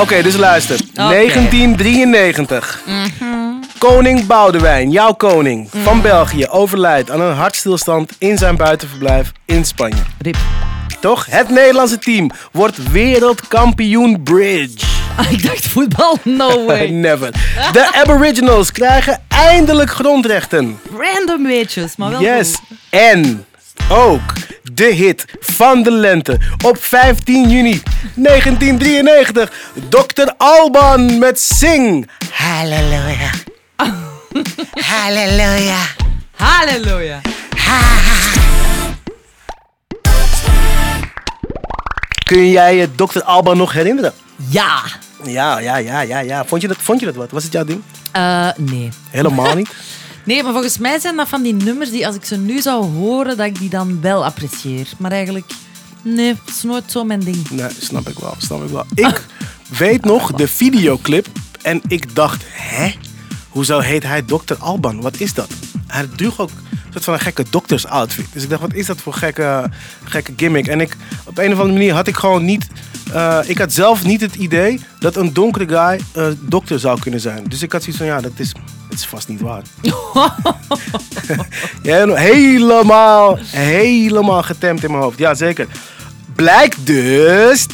Oké, dus luister. Okay. 1993. Mm-hmm. Koning Boudewijn, jouw koning, van België, overlijdt aan een hartstilstand in zijn buitenverblijf in Spanje. Rip. Toch? Het Nederlandse team wordt wereldkampioen bridge. Ah, ik dacht voetbal? No way. Never. De Aboriginals krijgen eindelijk grondrechten. Random weetjes, maar wel goed. En ook de hit van de lente op 15 juni 1993. Dr. Alban met Sing Hallelujah. Hallelujah. Hallelujah. Kun jij je Dr. Alban nog herinneren? Ja. Ja. Vond je dat wat? Was het jouw ding? Nee. Helemaal niet? Nee, maar volgens mij zijn dat van die nummers die als ik ze nu zou horen, dat ik die dan wel apprecieer. Maar eigenlijk, nee, het is nooit zo mijn ding. Nee, snap ik wel. Ik weet nog de videoclip en ik dacht, hè? Hoezo heet hij Dr. Alban? Wat is dat? Hij droeg ook een soort van een gekke doktersoutfit. Dus ik dacht, wat is dat voor gekke gimmick? En ik, op een of andere manier had ik gewoon niet... ik had zelf niet het idee dat een donkere guy dokter zou kunnen zijn. Dus ik had zoiets van, ja, dat is vast niet waar. Ja, helemaal getemd in mijn hoofd. Ja, zeker. Blijkt dus...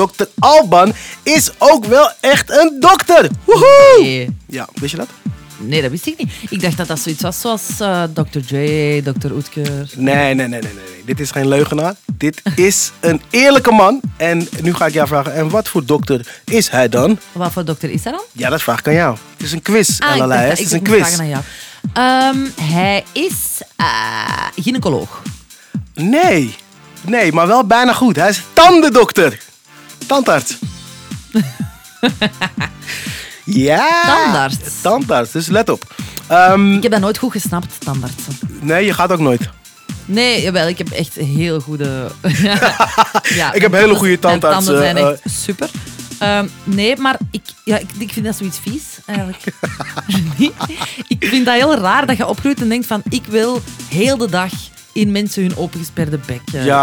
Dr. Alban is ook wel echt een dokter. Woehoe! Nee. Ja, wist je dat? Nee, dat wist ik niet. Ik dacht dat dat zoiets was zoals Dr. Dre, Dr. Oetker. Nee. Dit is geen leugenaar. Dit is een eerlijke man. En nu ga ik jou vragen, en wat voor dokter is hij dan? Wat voor dokter is hij dan? Ja, dat vraag ik aan jou. Het is een quiz, Ella. Het is een quiz. Vragen aan jou. Hij is gynaecoloog. Nee, maar wel bijna goed. Hij is tandendokter. Tandarts. Ja! Tandarts, dus let op. Ik heb dat nooit goed gesnapt, tandartsen. Nee, je gaat ook nooit. Nee, jawel, ik heb echt heel goede... ja, ik heb hele goede tandartsen. Mijn tanden zijn echt super. Nee, maar ik vind dat zoiets vies, eigenlijk. Ik vind dat heel raar dat je opgroeit en denkt van... Ik wil heel de dag in mensen hun opengesperde bek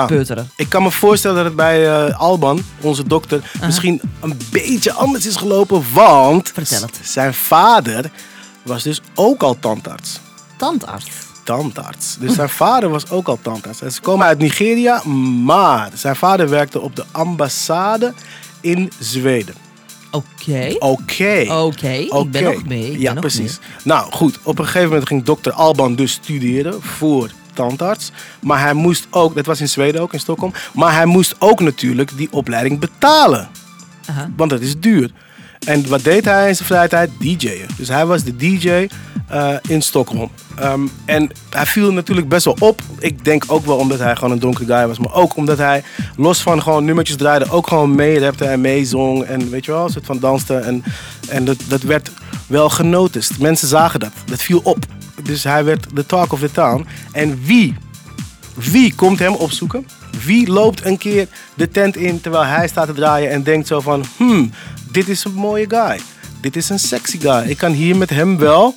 peuteren. Ik kan me voorstellen dat het bij Alban, onze dokter, misschien een beetje anders is gelopen, want zijn vader was dus ook al tandarts. Tandarts. Dus zijn vader was ook al tandarts. En ze komen uit Nigeria, maar zijn vader werkte op de ambassade in Zweden. Oké, ik ben nog mee. Ja, precies. Nou, goed. Op een gegeven moment ging dokter Alban dus studeren voor tandarts. Maar hij moest ook, dat was in Zweden ook, in Stockholm. Maar hij moest ook natuurlijk die opleiding betalen. Want dat is duur. En wat deed hij in zijn vrije tijd? DJ'en. Dus hij was de DJ in Stockholm. En hij viel natuurlijk best wel op. Ik denk ook wel omdat hij gewoon een donkere guy was. Maar ook omdat hij, los van gewoon nummertjes draaide, ook gewoon meerapte en meezong. En weet je wel, een soort van danste. En dat werd wel genoticed. Mensen zagen dat. Dat viel op. Dus hij werd de talk of the town. En wie komt hem opzoeken? Wie loopt een keer de tent in terwijl hij staat te draaien en denkt zo van... dit is een mooie guy. Dit is een sexy guy. Ik kan hier met hem wel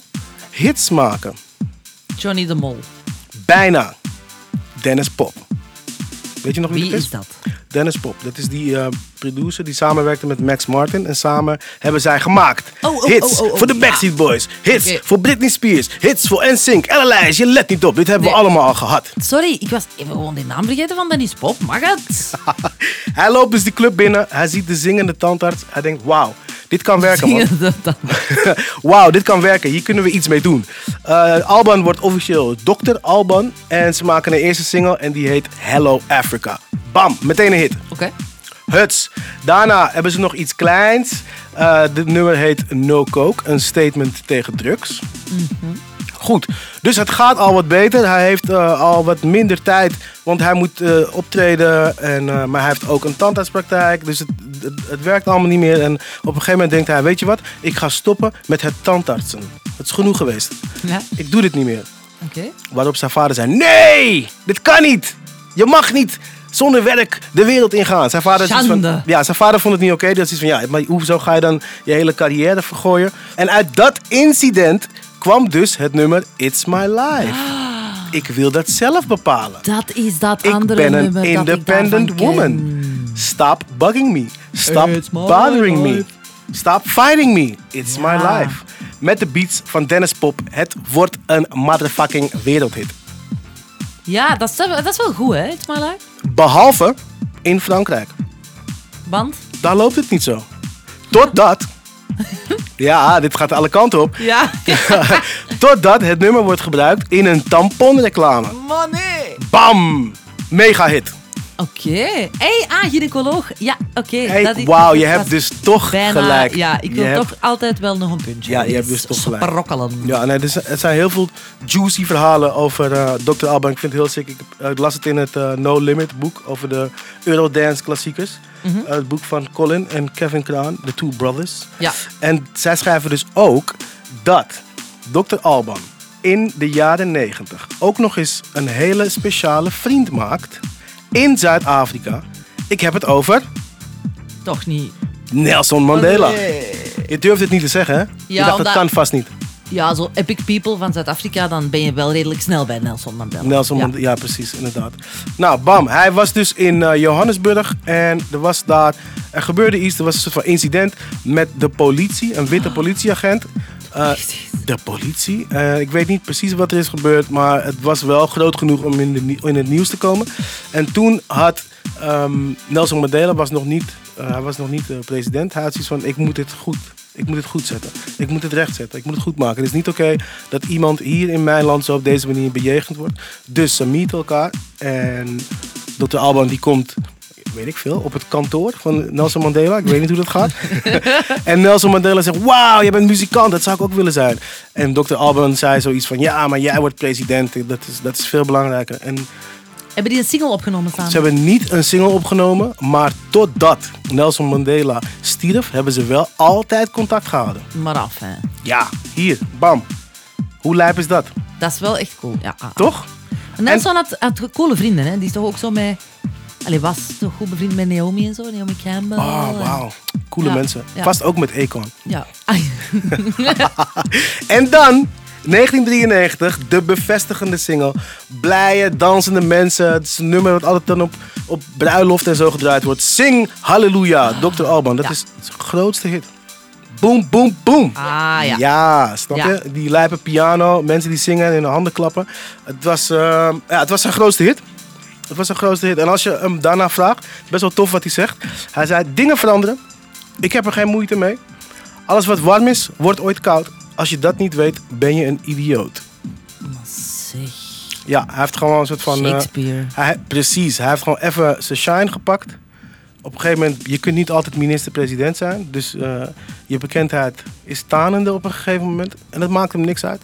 hits maken. Johnny de Mol. Bijna. Dennis Pop. Weet je nog wie dat is? Wie is dat? Dennis Pop. Dat is die producer die samenwerkte met Max Martin. En samen hebben zij gemaakt. Hits voor de Backstreet Boys. Hits voor Britney Spears. Hits voor NSYNC. Ella, je let niet op. Dit hebben we allemaal al gehad. Sorry, ik was even gewoon de naam vergeten van Dennis Pop. Mag het? Hij loopt dus die club binnen. Hij ziet de zingende tandarts. Hij denkt, wauw. Dit kan werken, man. Wauw, dit kan werken. Hier kunnen we iets mee doen. Alban wordt officieel dokter Alban. En ze maken een eerste single en die heet Hello Africa. Bam, meteen een hit. Oké. Huts. Daarna hebben ze nog iets kleins. Dit nummer heet No Coke. Een statement tegen drugs. Goed, dus het gaat al wat beter. Hij heeft al wat minder tijd, want hij moet optreden. Maar hij heeft ook een tandartspraktijk. Dus het werkt allemaal niet meer. En op een gegeven moment denkt hij, weet je wat? Ik ga stoppen met het tandartsen. Het is genoeg geweest. Ja. Ik doe dit niet meer. Oké. Waarop zijn vader zei, nee, dit kan niet. Je mag niet zonder werk de wereld ingaan. Zijn vader vond het niet oké. Dat is iets van, ja, maar hoezo ga je dan je hele carrière vergooien? En uit dat incident kwam dus het nummer It's My Life. Ik wil dat zelf bepalen. Dat is dat andere nummer. Ik ben een independent woman. Stop bugging me. Stop bothering me. Stop fighting me. It's my life. Met de beats van Dennis Pop. Het wordt een motherfucking wereldhit. Ja, dat is wel goed, hè? It's my life. Behalve in Frankrijk. Want? Daar loopt het niet zo. Totdat... Ja, dit gaat alle kanten op. Ja. Totdat het nummer wordt gebruikt in een tamponreclame. Money! Bam! Mega hit. Oké. Okay. Hé, gynaecoloog. Ja, oké. Okay. Hey, wauw, je hebt dus toch bijna gelijk. Ja, ik wil toch altijd wel nog een puntje. Ja, je hebt dus toch gelijk. Sprokkelen. Ja, nee, het zijn heel veel juicy verhalen over Dr. Alban. Ik vind het heel sick. Ik las het in het No Limit boek over de Eurodance klassiekers. Mm-hmm. Het boek van Colin en Kevin Krohn, The Two Brothers. Ja. En zij schrijven dus ook dat Dr. Alban in de jaren 90 ook nog eens een hele speciale vriend maakt... in Zuid-Afrika. Ik heb het over... Toch niet. Nelson Mandela. Nee. Je durft het niet te zeggen, hè? Ja, je dacht, dat kan vast niet. Ja, zo epic people van Zuid-Afrika, dan ben je wel redelijk snel bij Nelson Mandela. Ja, precies, inderdaad. Nou, bam. Hij was dus in Johannesburg en er gebeurde iets. Er was een soort van incident met de politie, een witte politieagent. De politie. Ik weet niet precies wat er is gebeurd, maar het was wel groot genoeg om in het nieuws te komen. En toen had Nelson Mandela was nog niet president. Hij had zoiets van: ik moet dit goed zetten. Ik moet het recht zetten. Ik moet het goed maken. Het is niet oké dat iemand hier in mijn land zo op deze manier bejegend wordt. Dus ze meeten elkaar en Dr. Alban die komt, weet ik veel, op het kantoor van Nelson Mandela. Ik weet niet hoe dat gaat. En Nelson Mandela zegt: wauw, jij bent muzikant, dat zou ik ook willen zijn. En Dr. Alban zei zoiets van: ja, maar jij wordt president, dat is veel belangrijker. En hebben die een single opgenomen samen? Ze hebben niet een single opgenomen, maar totdat Nelson Mandela stierf, hebben ze wel altijd contact gehouden. Maar af, hè? Ja, hier, bam. Hoe lijp is dat? Dat is wel echt cool, ja. Toch? Nelson had coole vrienden, hè? Die is toch ook zo met... Allee, was toch goed bevriend met Naomi en zo, Naomi Campbell. Oh, wauw. Coole mensen. Ja. Vast ook met Econ. Ja. En dan, 1993, de bevestigende single. Blije, dansende mensen. Het is een nummer wat altijd dan op bruiloft en zo gedraaid wordt. Sing Hallelujah, Dr. Alban. Dat is zijn grootste hit. Boom, boom, boom. Ah, ja. Ja, snap je? Ja. Die lijpe piano, mensen die zingen en in de handen klappen. Het was zijn grootste hit. Het was een grootste hit. En als je hem daarna vraagt, best wel tof wat hij zegt. Hij zei: dingen veranderen. Ik heb er geen moeite mee. Alles wat warm is, wordt ooit koud. Als je dat niet weet, ben je een idioot. Maar zeg. Ja, hij heeft gewoon een soort van... Shakespeare. Precies. Hij heeft gewoon even zijn shine gepakt. Op een gegeven moment, je kunt niet altijd minister-president zijn. Dus je bekendheid is tanende op een gegeven moment. En dat maakt hem niks uit.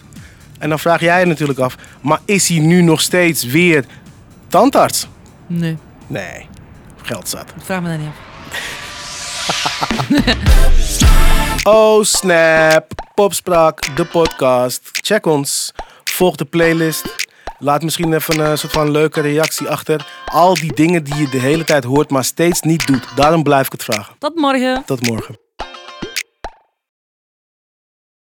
En dan vraag jij je natuurlijk af, maar is hij nu nog steeds weer... tandarts? Nee. Nee. Geld zat. Vraag me daar niet af. Oh snap. Popspraak, de podcast. Check ons. Volg de playlist. Laat misschien even een soort van leuke reactie achter. Al die dingen die je de hele tijd hoort, maar steeds niet doet. Daarom blijf ik het vragen. Tot morgen. Tot morgen.